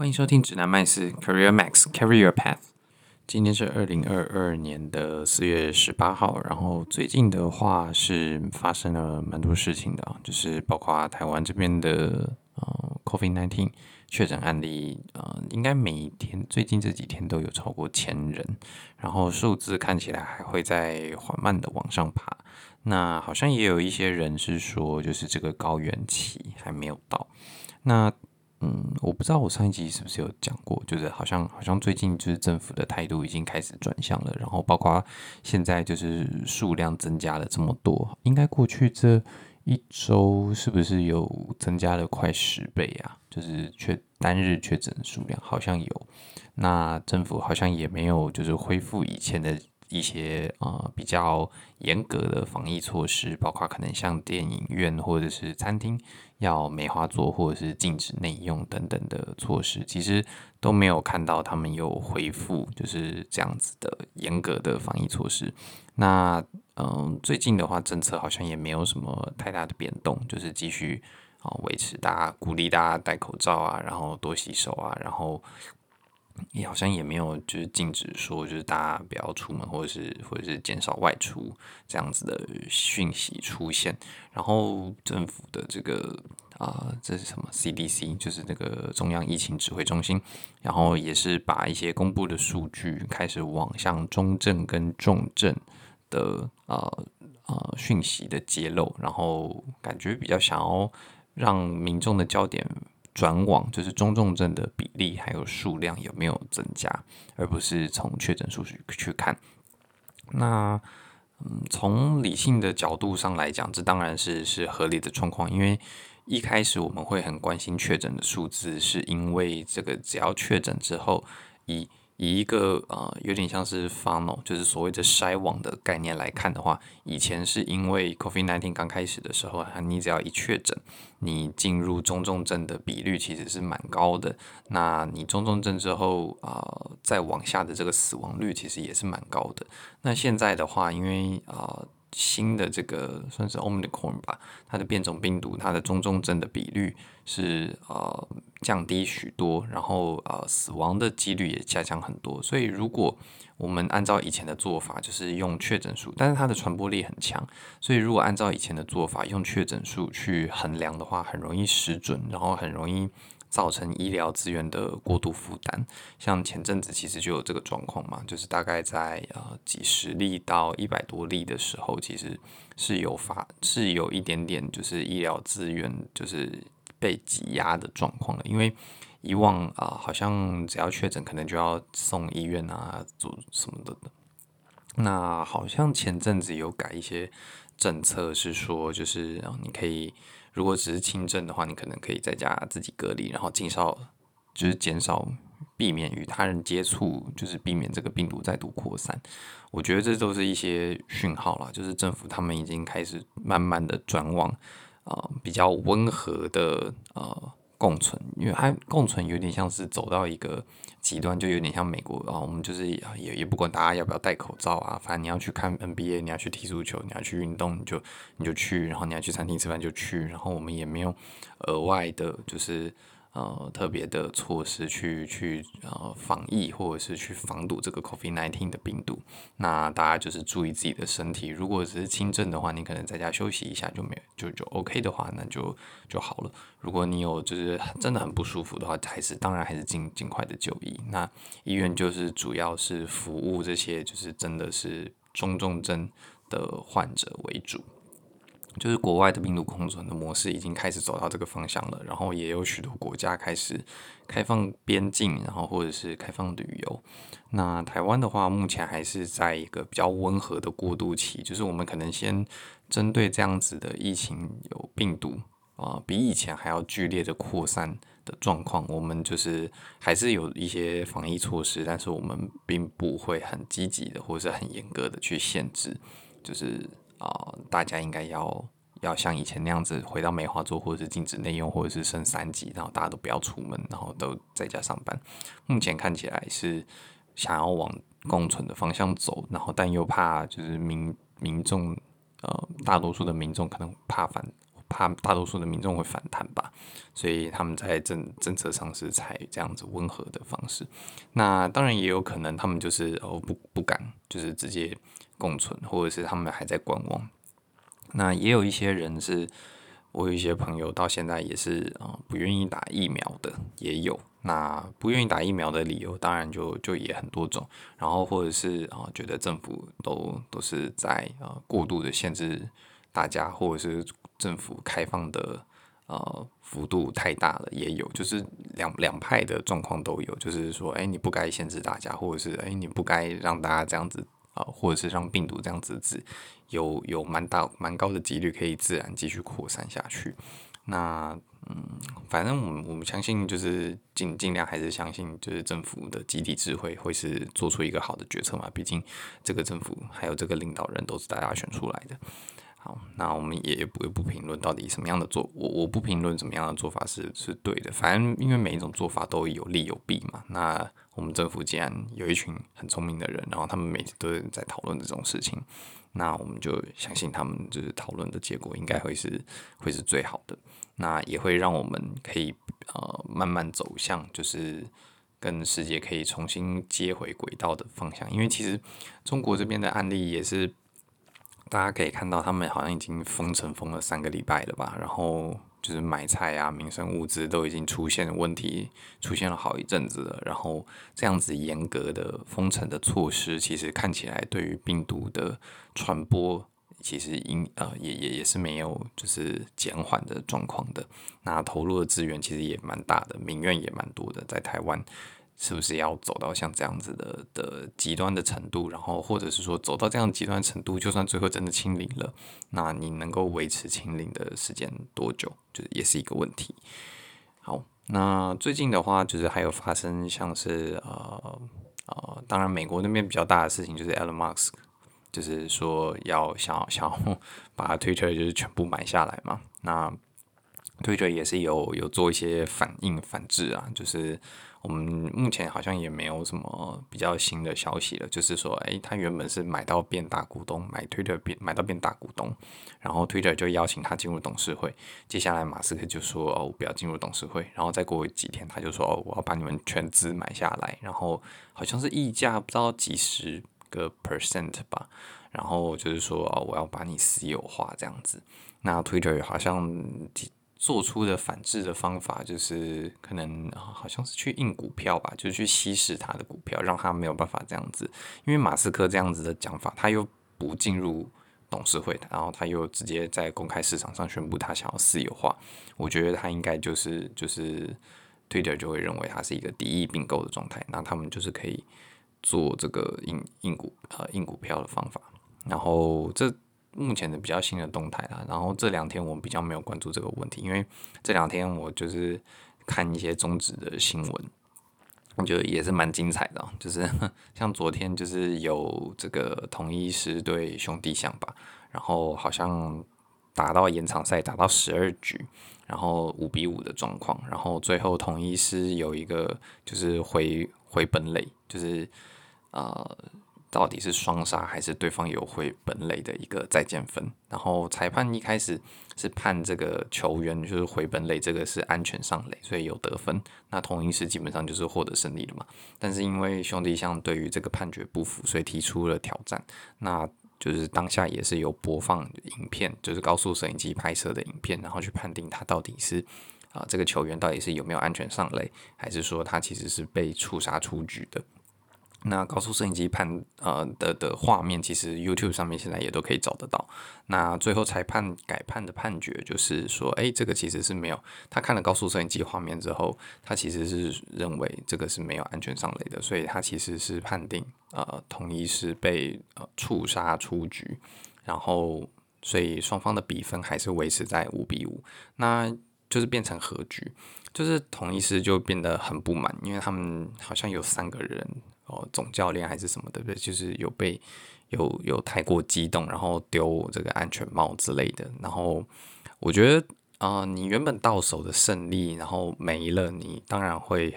欢迎收听指南麦斯 careermax career path。 今天是2022年的4月18号，然后最近的话是发生了蛮多事情的，就是包括台湾这边的COVID-19 确诊案例，应该每天最近这几天都有超过1000人，然后数字看起来还会再缓慢的往上爬。那好像也有一些人是说，就是这个高原期还没有到。那我不知道我上一集是不是有讲过，就是好像最近就是政府的态度已经开始转向了，然后包括现在就是数量增加了这么多，应该过去这一周是不是有增加了快10倍啊？就是单日确诊数量好像有，那政府好像也没有就是恢复以前的一些比较严格的防疫措施，包括可能像电影院或者是餐厅要梅花座或者是禁止内用等等的措施，其实都没有看到他们有恢复就是这样子的严格的防疫措施。那最近的话政策好像也没有什么太大的变动，就是继续维持鼓励大家戴口罩啊，然后多洗手啊，然后也好像也没有就是禁止说就是大家不要出门或者是减少外出这样子的讯息出现。然后政府的这个这是什么 CDC 就是那个中央疫情指挥中心，然后也是把一些公布的数据开始往向中症跟重症的讯息的揭露，然后感觉比较想要让民众的焦点转往就是中重症的比例还有数量有没有增加，而不是从确诊数据去看。那从理性的角度上来讲，这当然是合理的状况，因为一开始我们会很关心确诊的数字，是因为这个只要确诊之后以一个有点像是 funnel 就是所谓的筛网的概念来看的话，以前是因为 COVID-19 刚开始的时候，你只要一确诊，你进入中重症的比率其实是蛮高的，那你中重症之后再往下的这个死亡率其实也是蛮高的。那现在的话，因为新的这个算是 Omicron 吧，它的变种病毒，它的中重症的比率是降低许多，然后死亡的几率也下降很多。所以如果我们按照以前的做法，就是用确诊数，但是它的传播力很强，所以如果按照以前的做法用确诊数去衡量的话，很容易失准，然后很容易造成医疗资源的过度负担。像前阵子其实就有这个状况嘛，就是大概在几十例到100多例的时候，其实是有一点点就是医疗资源就是被挤压的状况了。因为以往好像只要确诊可能就要送医院啊做什么的，那好像前阵子有改一些政策，是说就是你可以如果只是轻症的话，你可能可以在家自己隔离，然后减少避免与他人接触，就是避免这个病毒再度扩散。我觉得这都是一些讯号啦，就是政府他们已经开始慢慢的转往比较温和的共存，因为它共存有点像是走到一个极端，就有点像美国我们就是也不管大家要不要戴口罩啊，反正你要去看 NBA， 你要去踢足球，你要去运动你就去，然后你要去餐厅吃饭就去，然后我们也没有额外的就是特别的措施去防疫或者是去防堵这个 COVID-19 的病毒。那大家就是注意自己的身体，如果只是轻症的话，你可能在家休息一下就 OK 的话，那就好了。如果你有就是真的很不舒服的话，当然还是尽快的就医。那医院就是主要是服务这些就是真的是中重症的患者为主。就是国外的病毒共存的模式已经开始走到这个方向了，然后也有许多国家开始开放边境，然后或者是开放旅游。那台湾的话，目前还是在一个比较温和的过渡期，就是我们可能先针对这样子的疫情有病毒比以前还要剧烈的扩散的状况，我们就是还是有一些防疫措施，但是我们并不会很积极的或是很严格的去限制，就是大家应该要像以前那样子回到梅花座，或者是禁止内用，或者是升3级，然后大家都不要出门，然后都在家上班。目前看起来是想要往共存的方向走，然后但又怕就是民众大多数的民众可能怕怕大多数的民众会反弹吧，所以他们在政策上是采这样子温和的方式。那当然也有可能他们就是不敢，就是直接共存，或者是他们还在观望。那也有一些人是，我有一些朋友到现在也是不愿意打疫苗的，也有。那不愿意打疫苗的理由当然就也很多种，然后或者是觉得政府都是在过度的限制大家，或者是政府开放的幅度太大了，也有，就是两派的状况都有，就是说你不该限制大家，或者是你不该让大家这样子或者是让病毒这样子有蛮高的几率可以自然继续扩散下去。那反正我们相信，就是尽量还是相信，就是政府的集体智慧会是做出一个好的决策嘛。毕竟这个政府还有这个领导人都是大家选出来的。好，那我们也不评论到底什么样的我不评论什么样的做法是对的。反正因为每一种做法都有利有弊嘛。那我们政府既然有一群很聪明的人，然后他们每次都在讨论这种事情，那我们就相信他们就是讨论的结果应该会是最好的。那也会让我们可以慢慢走向就是跟世界可以重新接回轨道的方向。因为其实中国这边的案例也是。大家可以看到他们好像已经封城了3个礼拜了吧，然后就是买菜啊民生物资都已经出现问题，出现了好一阵子了，然后这样子严格的封城的措施其实看起来对于病毒的传播其实也是没有就是减缓的状况的。那投入的资源其实也蛮大的，民怨也蛮多的，在台湾是不是要走到像这样子的极端的程度，然后或者是说走到这样极端程度，就算最后真的清零了，那你能够维持清零的时间多久，就是也是一个问题。好，那最近的话就是还有发生像是当然美国那边比较大的事情就是 Elon Musk 就是说要想要把 Twitter 就是全部买下来嘛。那 Twitter 也是有做一些反应反制啊，就是我们目前好像也没有什么比较新的消息了，就是说他原本是买到变大股东，买 Twitter 买到变大股东，然后 Twitter 就邀请他进入董事会，接下来马斯克就说我不要进入董事会，然后再过几天他就说我要把你们全资买下来，然后好像是溢价不知道几十个 % 吧，然后就是说我要把你私有化这样子。那 Twitter 好像做出的反制的方法就是可能好像是去印股票吧，就是去稀释他的股票，让他没有办法这样子。因为马斯克这样子的讲法，他又不进入董事会，然后他又直接在公开市场上宣布他想要私有化，我觉得他应该就是 Twitter 就会认为他是一个敌意并购的状态，那他们就是可以做这个印股票的方法。然后这目前的比较新的动态啦，然后这两天我比较没有关注这个问题，因为这两天我就是看一些中职的新闻，我觉得也是蛮精彩的就是像昨天就是有这个统一狮对兄弟象吧，然后好像打到延长赛，打到12局，然后5-5的状况，然后最后统一狮有一个就是回本垒，就是到底是双杀还是对方有回本垒的一个再见分，然后裁判一开始是判这个球员就是回本垒这个是安全上垒，所以有得分，那统一是基本上就是获得胜利了嘛。但是因为兄弟象对于这个判决不服，所以提出了挑战，那就是当下也是有播放影片，就是高速摄影机拍摄的影片，然后去判定他到底是这个球员到底是有没有安全上垒，还是说他其实是被触杀出局的。那高速摄影机判的画面，其实 YouTube 上面现在也都可以找得到。那最后裁判改判的判决就是说，这个其实是没有。他看了高速摄影机画面之后，他其实是认为这个是没有安全上垒的，所以他其实是判定统一是被触杀出局，然后所以双方的比分还是维持在5-5，那就是变成和局。就是统一师就变得很不满，因为他们好像有3个人。总教练还是什么的，就是有太过激动，然后丢这个安全帽之类的。然后我觉得你原本到手的胜利然后没了，你当然会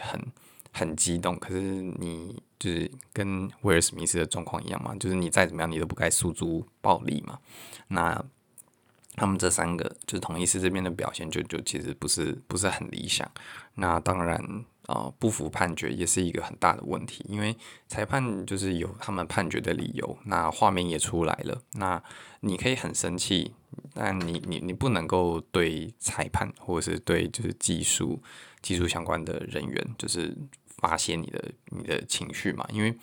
很激动，可是你就是跟威尔史密斯的状况一样嘛，就是你再怎么样你都不该诉诸暴力嘛。那他们这三个就是同一次这边的表现就其实不是很理想。那当然不服判决也是一个很大的问题，因为裁判就是有他们判决的理由，那画面也出来了，那你可以很生气，但你不能够对裁判或者是对就是技术相关的人员就是发泄你的情绪嘛，因为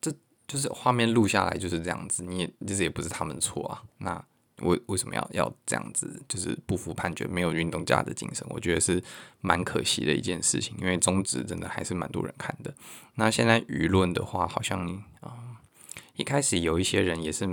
这就是画面录下来就是这样子，你也就是也不是他们错啊，那我为什么要这样子就是不服判决没有运动家的精神，我觉得是蛮可惜的一件事情，因为中职真的还是蛮多人看的。那现在舆论的话好像一开始有一些人也是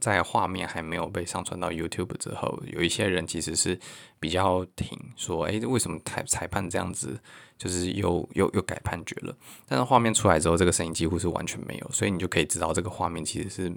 在画面还没有被上传到 YouTube 之后，有一些人其实是比较挺说为什么裁判这样子就是又改判决了，但是画面出来之后这个声音几乎是完全没有，所以你就可以知道这个画面其实是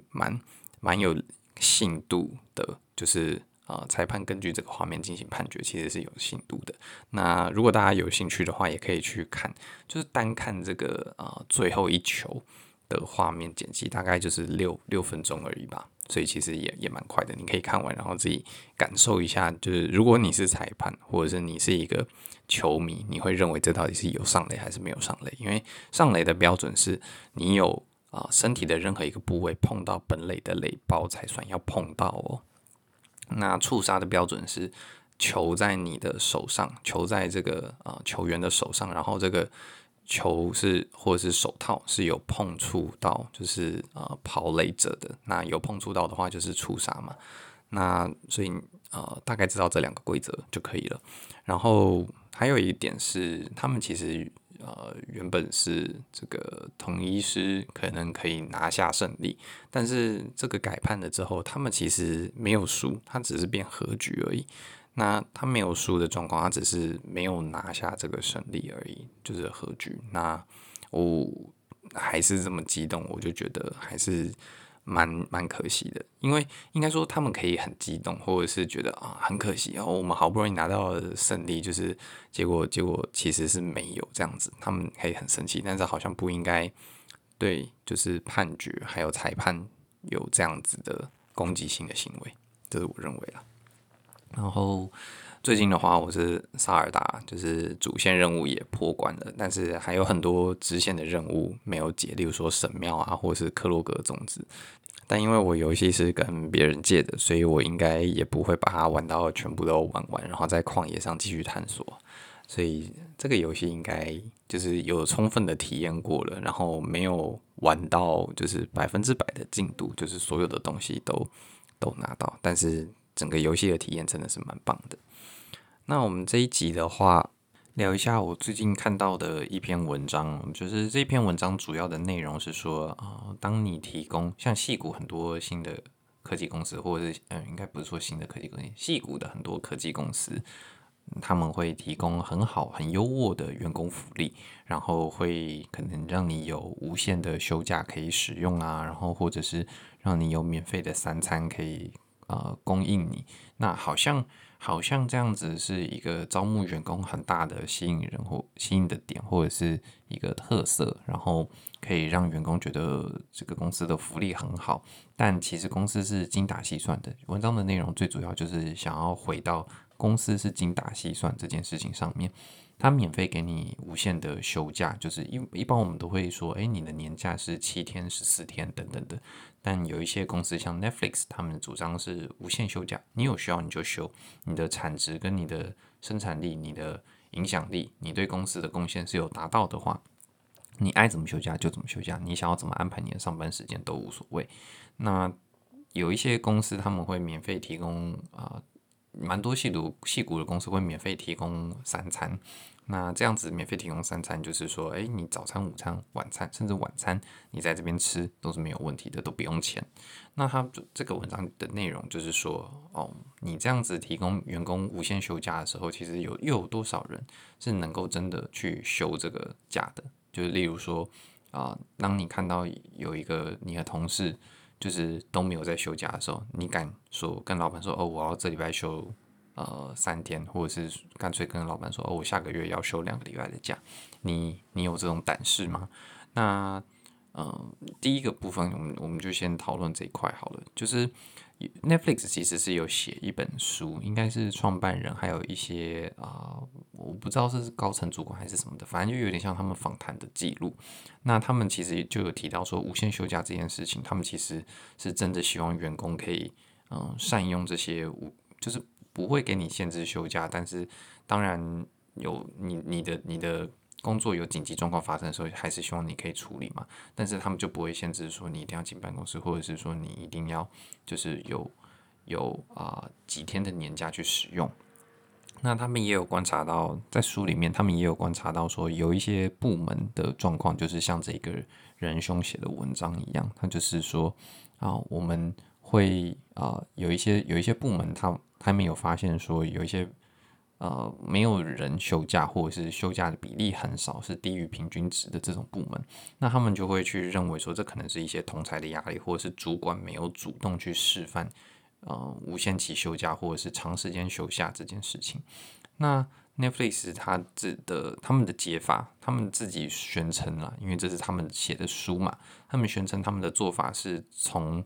蛮有信度的，就是裁判根据这个画面进行判决其实是有信度的。那如果大家有兴趣的话也可以去看，就是单看这个最后一球的画面剪辑大概就是6分钟而已吧，所以其实也蛮快的，你可以看完然后自己感受一下，就是如果你是裁判或者是你是一个球迷，你会认为这到底是有上垒还是没有上垒，因为上垒的标准是你有身体的任何一个部位碰到本垒的垒包才算要碰到哦。那触杀的标准是球在你的手上，球在这个球员的手上，然后这个球是或者是手套是有碰触到就是跑垒者的，那有碰触到的话就是触杀嘛。那所以大概知道这两个规则就可以了。然后还有一点是他们其实原本是这个统一师可能可以拿下胜利，但是这个改判了之后他们其实没有输，他只是变和局而已，那他没有输的状况，他只是没有拿下这个胜利而已，就是和局。那我还是这么激动，我就觉得还是蛮可惜的，因为应该说他们可以很激动或者是觉得很可惜我们好不容易拿到胜利，就是结果其实是没有这样子，他们可以很生气，但是好像不应该对就是判决还有裁判有这样子的攻击性的行为，这是我认为啦。然后最近的话我是萨尔达就是主线任务也破关了，但是还有很多支线的任务没有解，例如说神庙啊或是克洛格种子，但因为我游戏是跟别人借的，所以我应该也不会把它玩到全部都玩然后在旷野上继续探索，所以这个游戏应该就是有充分的体验过了，然后没有玩到就是100%的进度，就是所有的东西都拿到，但是整个游戏的体验真的是蛮棒的。那我们这一集的话聊一下我最近看到的一篇文章，就是这篇文章主要的内容是说当你提供像矽谷很多新的科技公司或者是应该不是说新的科技公司，矽谷的很多科技公司他们会提供很好很优渥的员工福利，然后会可能让你有无限的休假可以使用啊，然后或者是让你有免费的3餐可以供应你，那好像这样子是一个招募员工很大的吸引的点或者是一个特色，然后可以让员工觉得这个公司的福利很好，但其实公司是精打细算的。文章的内容最主要就是想要回到公司是精打细算这件事情上面。他免费给你无限的休假，就是一般我们都会说你的年假是7天14天等等的，但有一些公司像 Netflix 他们主张是无限休假，你有需要你就休，你的产值跟你的生产力你的影响力你对公司的贡献是有达到的话，你爱怎么休假就怎么休假，你想要怎么安排你的上班时间都无所谓。那有一些公司他们会免费提供蛮多矽谷的公司会免费提供3餐，那这样子免费提供3餐就是说你早餐午餐晚餐甚至晚餐你在这边吃都是没有问题的，都不用钱。那他这个文章的内容就是说你这样子提供员工无限休假的时候，其实又有多少人是能够真的去休这个假的，就是例如说当你看到有一个你的同事就是都没有在休假的时候，你敢说跟老板说我要这礼拜休3天，或者是干脆跟老板说我下个月要休2个礼拜的假，你有这种胆识吗？那第一个部分我们就先讨论这一块好了。就是 Netflix 其实是有写一本书，应该是创办人还有一些我不知道是高层主管还是什么的，反正就有点像他们访谈的记录。那他们其实就有提到说无限休假这件事情，他们其实是真的希望员工可以善用这些，就是不会给你限制休假，但是当然有你的工作有紧急状况发生的时候，还是希望你可以处理嘛。但是他们就不会限制说你一定要进办公室，或者是说你一定要就是有几天的年假去使用。那他们也有观察到，在书里面他们也有观察到说有一些部门的状况，就是像这个仁兄写的文章一样，他就是说我们会有一些部门他们有发现说有一些没有人休假，或者是休假的比例很少，是低于平均值的这种部门，那他们就会去认为说这可能是一些同侪的压力，或者是主管没有主动去示范无限期休假或者是长时间休假这件事情。那 Netflix 他们的解法，他们自己宣称啦，因为这是他们写的书嘛，他们宣称他们的做法是从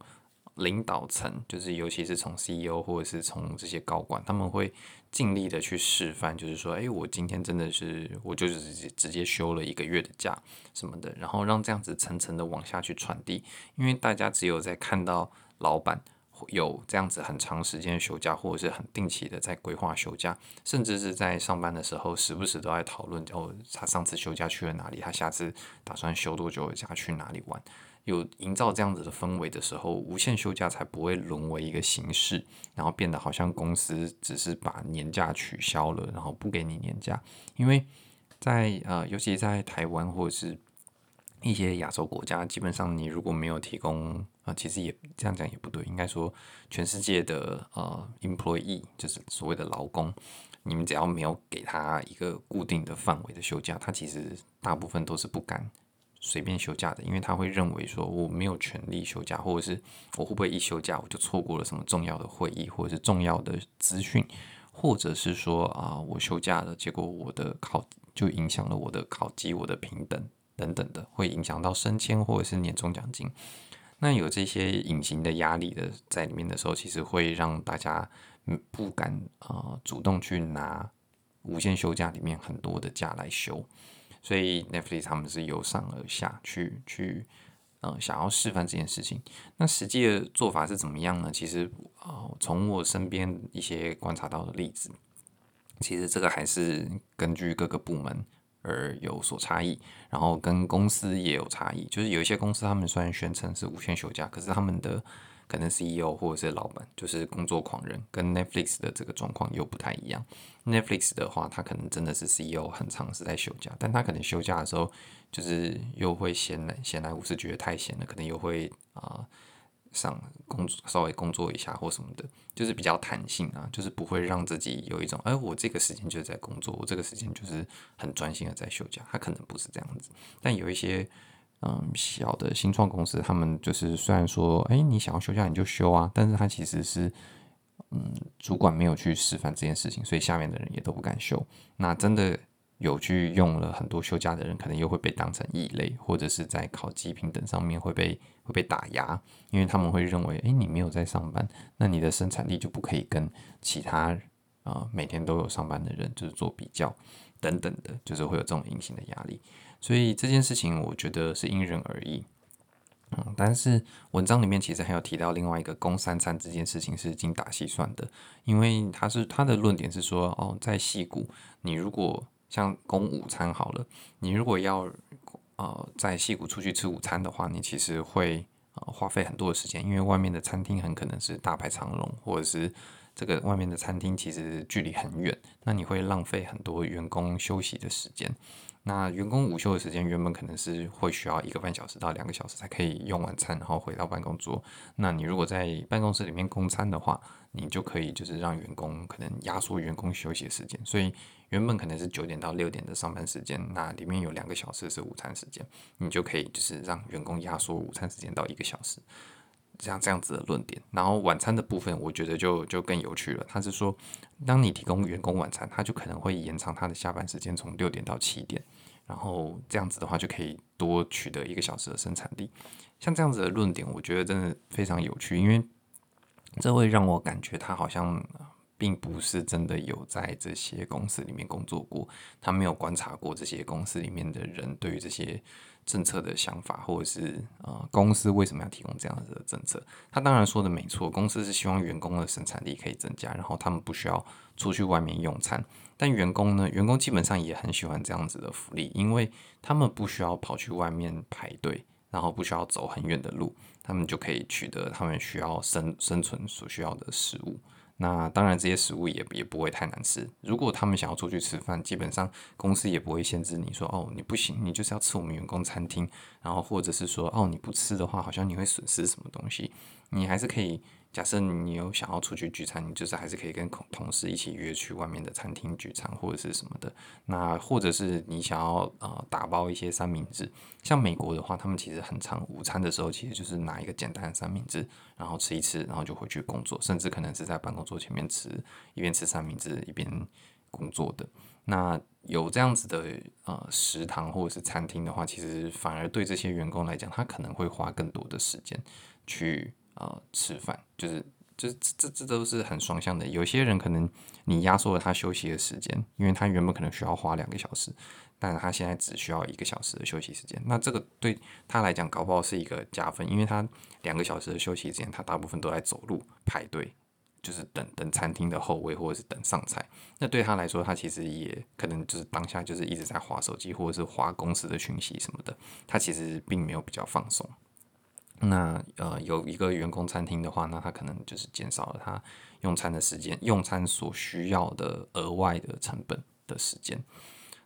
领导层，就是尤其是从 CEO 或者是从这些高管，他们会尽力的去示范，就是说我今天真的是我就直接休了1个月的假什么的，然后让这样子层层的往下去传递。因为大家只有在看到老板有这样子很长时间休假，或者是很定期的在规划休假，甚至是在上班的时候时不时都在讨论他上次休假去了哪里，他下次打算休多久的假，去哪里玩，有营造这样子的氛围的时候，无限休假才不会沦为一个形式，然后变得好像公司只是把年假取消了，然后不给你年假。因为尤其在台湾或者是一些亚洲国家，基本上你如果没有提供其实也这样讲也不对，应该说全世界的employee 就是所谓的劳工，你们只要没有给他一个固定的范围的休假，他其实大部分都是不敢随便休假的，因为他会认为说我没有权利休假，或者是我会不会一休假我就错过了什么重要的会议或者是重要的资讯，或者是说我休假了，结果我的就影响了我的考绩，我的平等等等的，会影响到升迁或者是年终奖金。那有这些隐形的压力的在里面的时候，其实会让大家不敢主动去拿无限休假里面很多的假来休。所以 Netflix 他们是由上而下去想要示范这件事情。那实际的做法是怎么样呢？其实从我身边一些观察到的例子，其实这个还是根据各个部门而有所差异，然后跟公司也有差异。就是有一些公司他们虽然宣称是无限休假，可是他们的可能 CEO 或者是老板就是工作狂人，跟 Netflix 的这个状况又不太一样。 Netflix 的话，他可能真的是 CEO 很常是在休假，但他可能休假的时候就是又会闲来无事，觉得太闲了，可能又会稍微工作一下或什么的，就是比较弹性啊，就是不会让自己有一种我这个时间就是在工作，我这个时间就是很专心的在休假，他可能不是这样子。但有一些小的新创公司，他们就是虽然说你想要休假你就休啊，但是他其实是主管没有去示范这件事情，所以下面的人也都不敢休。那真的有去用了很多休假的人，可能又会被当成异类，或者是在考绩平等上面会被打压，因为他们会认为你没有在上班，那你的生产力就不可以跟其他每天都有上班的人就是做比较等等的，就是会有这种隐形的压力。所以这件事情我觉得是因人而异但是文章里面其实还有提到另外一个供三餐这件事情是精打细算的。因为他的论点是说在矽谷，你如果像供午餐好了，你如果要在矽谷出去吃午餐的话，你其实会花费很多的时间，因为外面的餐厅很可能是大排长龙，或者是这个外面的餐厅其实距离很远，那你会浪费很多员工休息的时间。那员工午休的时间原本可能是会需要1个半小时到2个小时才可以用完餐，然后回到办公桌。那你如果在办公室里面供餐的话，你就可以就是让员工可能压缩员工休息的时间，所以原本可能是9点到6点的上班时间，那里面有2个小时是午餐时间，你就可以就是让员工压缩午餐时间到1个小时，像这样子的论点。然后晚餐的部分我觉得就更有趣了，他是说当你提供员工晚餐，他就可能会延长他的下班时间从6点到7点，然后这样子的话就可以多取得1个小时的生产力。像这样子的论点我觉得真的非常有趣，因为这会让我感觉他好像并不是真的有在这些公司里面工作过，他没有观察过这些公司里面的人对于这些政策的想法，或者是公司为什么要提供这样的政策。他当然说的没错，公司是希望员工的生产力可以增加，然后他们不需要出去外面用餐。但员工呢，员工基本上也很喜欢这样子的福利，因为他们不需要跑去外面排队，然后不需要走很远的路，他们就可以取得他们需要 生存所需要的食物。那当然这些食物 也不会太难吃，如果他们想要出去吃饭，基本上公司也不会限制你说哦你不行，你就是要吃我们员工餐厅，然后或者是说哦你不吃的话好像你会损失什么东西。你还是可以，假设你有想要出去聚餐，你就是还是可以跟同事一起约去外面的餐厅聚餐或者是什么的。那或者是你想要打包一些三明治，像美国的话他们其实很常午餐的时候其实就是拿一个简单的三明治，然后吃一吃，然后就回去工作，甚至可能是在办公桌前面吃，一边吃三明治一边工作的。那有这样子的食堂或者是餐厅的话，其实反而对这些员工来讲他可能会花更多的时间去吃饭，就是这都是很双向的。有些人可能你压缩了他休息的时间，因为他原本可能需要花2个小时，但他现在只需要1个小时的休息时间，那这个对他来讲搞不好是一个加分，因为他2个小时的休息时间他大部分都在走路排队，就是等餐厅的后位或者是等上菜。那对他来说他其实也可能就是当下就是一直在滑手机或者是滑公司的讯息什么的，他其实并没有比较放松。那有一个员工餐厅的话，那他可能就是减少了他用餐的时间，用餐所需要的额外的成本的时间。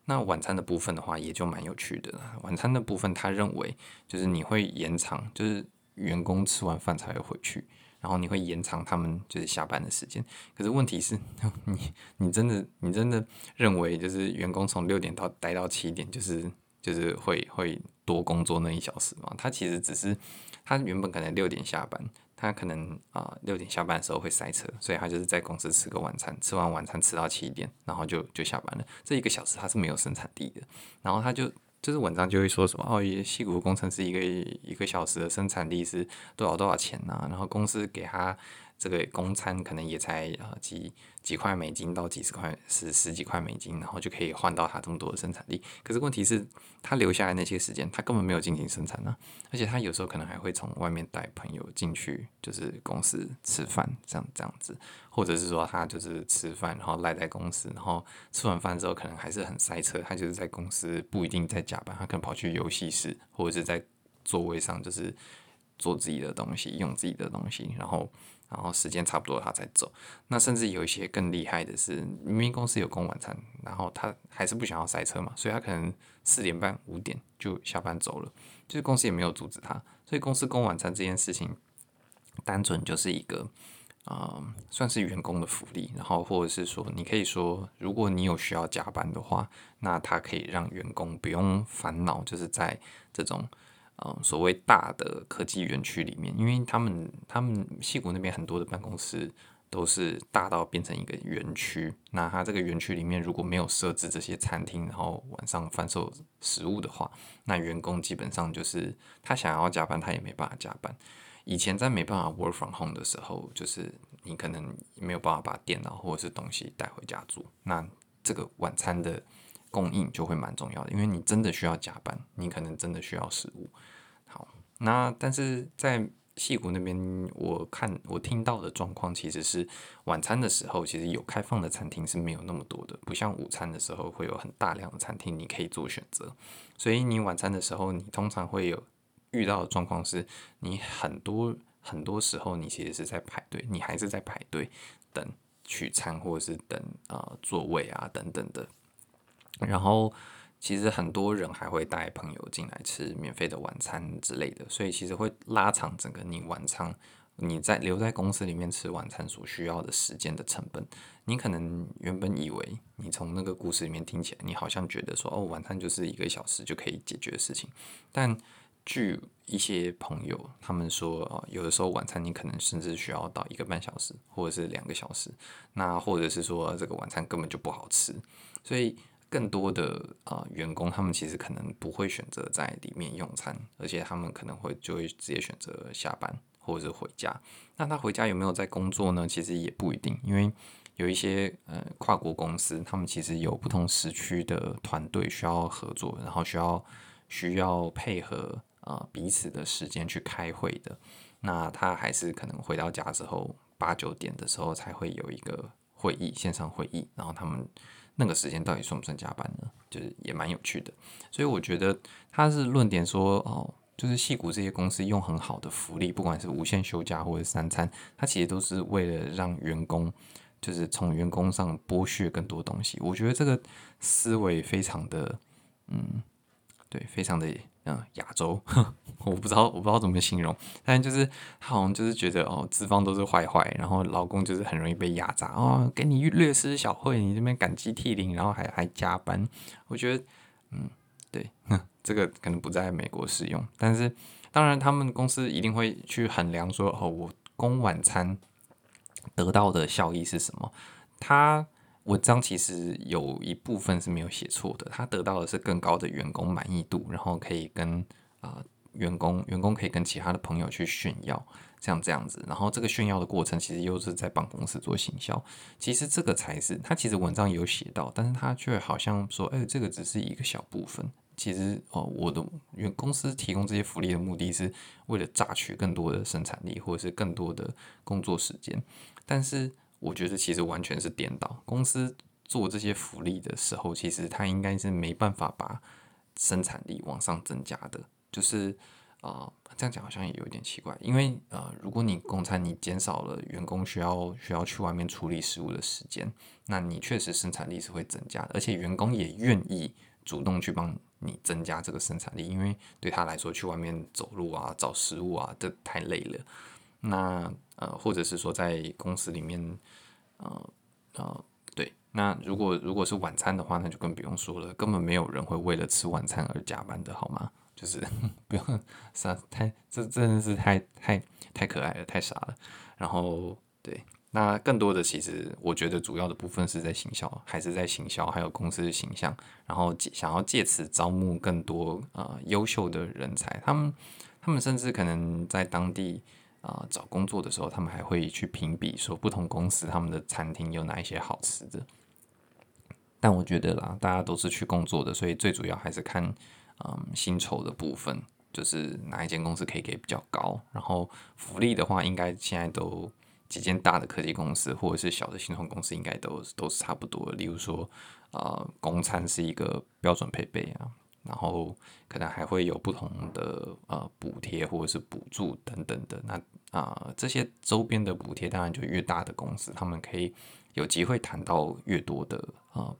那晚餐的部分的话也就蛮有趣的啦，晚餐的部分他认为就是你会延长，就是员工吃完饭才会回去，然后你会延长他们就是下班的时间。可是问题是你真的认为就是员工从6点到待到7点就是会多工作那1小时嘛？他其实只是他原本可能6点下班，他可能6点下班的时候会塞车，所以他就是在公司吃个晚餐，吃完晚餐吃到7点，然后就下班了。这1个小时他是没有生产力的。然后他就是文章就会说什么矽谷工程师一个小时的生产力是多少钱啊，然后公司给他这个公餐可能也才几块美金到几十块十几块美金，然后就可以换到他这么多的生产力。可是问题是他留下来那些时间他根本没有进行生产啊，而且他有时候可能还会从外面带朋友进去就是公司吃饭这样子，或者是说他就是吃饭然后赖在公司，然后吃完饭之后可能还是很塞车，他就是在公司不一定在加班，他可能跑去游戏室或者是在座位上就是做自己的东西用自己的东西，然后时间差不多他才走。那甚至有一些更厉害的是，明明公司有供晚餐，然后他还是不想要塞车嘛，所以他可能4点半5点就下班走了，就是公司也没有阻止他。所以公司供晚餐这件事情单纯就是一个算是员工的福利，然后或者是说你可以说如果你有需要加班的话，那他可以让员工不用烦恼，就是在这种所谓大的科技园区里面，因为他们矽谷那边很多的办公室都是大到变成一个园区，那它这个园区里面如果没有设置这些餐厅，然后晚上贩售食物的话，那员工基本上就是他想要加班他也没办法加班。以前在没办法 work from home 的时候，就是你可能没有办法把电脑或者是东西带回家住，那这个晚餐的供应就会蛮重要的，因为你真的需要加班，你可能真的需要食物。好，那但是在矽谷那边我听到的状况其实是晚餐的时候其实有开放的餐厅是没有那么多的，不像午餐的时候会有很大量的餐厅你可以做选择。所以你晚餐的时候你通常会有遇到的状况是你很多时候你其实是在排队，你还是在排队等取餐或者是等座位啊等等的。然后其实很多人还会带朋友进来吃免费的晚餐之类的，所以其实会拉长整个你晚餐你在留在公司里面吃晚餐所需要的时间的成本。你可能原本以为你从那个故事里面听起来你好像觉得说晚餐就是1个小时就可以解决的事情，但据一些朋友他们说有的时候晚餐你可能甚至需要到1个半小时或者是2个小时，那或者是说这个晚餐根本就不好吃。所以更多的员工他们其实可能不会选择在里面用餐，而且他们可能就会直接选择下班或者回家。那他回家有没有在工作呢？其实也不一定，因为有一些跨国公司，他们其实有不同时区的团队需要合作，然后需要配合彼此的时间去开会的。那他还是可能回到家之后8-9点的时候才会有一个会议，线上会议，然后他们那个时间到底算不算加班呢？就是也蛮有趣的。所以我觉得他是论点说就是矽谷这些公司用很好的福利，不管是无限休假或者3餐，它其实都是为了让员工，就是从员工上剥削更多东西。我觉得这个思维非常的对，非常的亚洲我不知道怎么形容，但就是他好像就是觉得资方都是坏坏，然后劳工就是很容易被压榨，给你略施小惠，你这边感激涕零，然后还加班。我觉得对，这个可能不在美国适用，但是当然他们公司一定会去衡量说我供晚餐得到的效益是什么。他文章其实有一部分是没有写错的，他得到的是更高的员工满意度，然后可以跟员工可以跟其他的朋友去炫耀，像这样子。然后这个炫耀的过程其实又是在帮公司做行销。其实这个才是他其实文章有写到，但是他却好像说这个只是一个小部分。其实我的公司提供这些福利的目的是为了榨取更多的生产力，或者是更多的工作时间。但是我觉得其实完全是颠倒，公司做这些福利的时候，其实它应该是没办法把生产力往上增加的。就是这样讲好像也有点奇怪，因为如果你供餐，你减少了员工需要去外面处理食物的时间，那你确实生产力是会增加的，而且员工也愿意主动去帮你增加这个生产力，因为对他来说去外面走路啊找食物啊这太累了。那或者是说在公司里面对，那如果是晚餐的话，那就更不用说了，根本没有人会为了吃晚餐而加班的，好吗？就是不用傻，这真的是太可爱了，太傻了。然后对，那更多的其实我觉得主要的部分是在行销，还有公司的形象，然后想要借此招募更多优秀的人才。他们甚至可能在当地找工作的时候，他们还会去评比说不同公司他们的餐厅有哪一些好吃的。但我觉得啦，大家都是去工作的，所以最主要还是看薪酬的部分，就是哪一间公司可以给比较高。然后福利的话，应该现在都几间大的科技公司或者是小的新创公司应该都是差不多的。例如说供餐是一个标准配备啊，然后可能还会有不同的补贴或者是补助等等的。那这些周边的补贴，当然就越大的公司他们可以有机会谈到越多的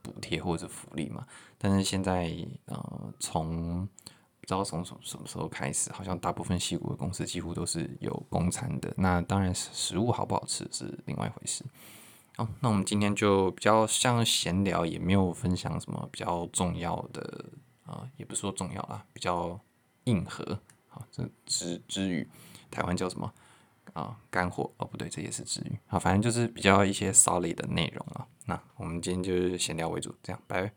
补贴或者福利嘛。但是现在从不知道从什么时候开始，好像大部分矽谷的公司几乎都是有供餐的。那当然食物好不好吃是另外一回事。好，那我们今天就比较像闲聊，也没有分享什么比较重要的也不是说重要啦，比较硬核。好，这支语台湾叫什么干货不对，这也是支语。好，反正就是比较一些 solid 的内容啊。那我们今天就是闲聊为主，这样，拜拜。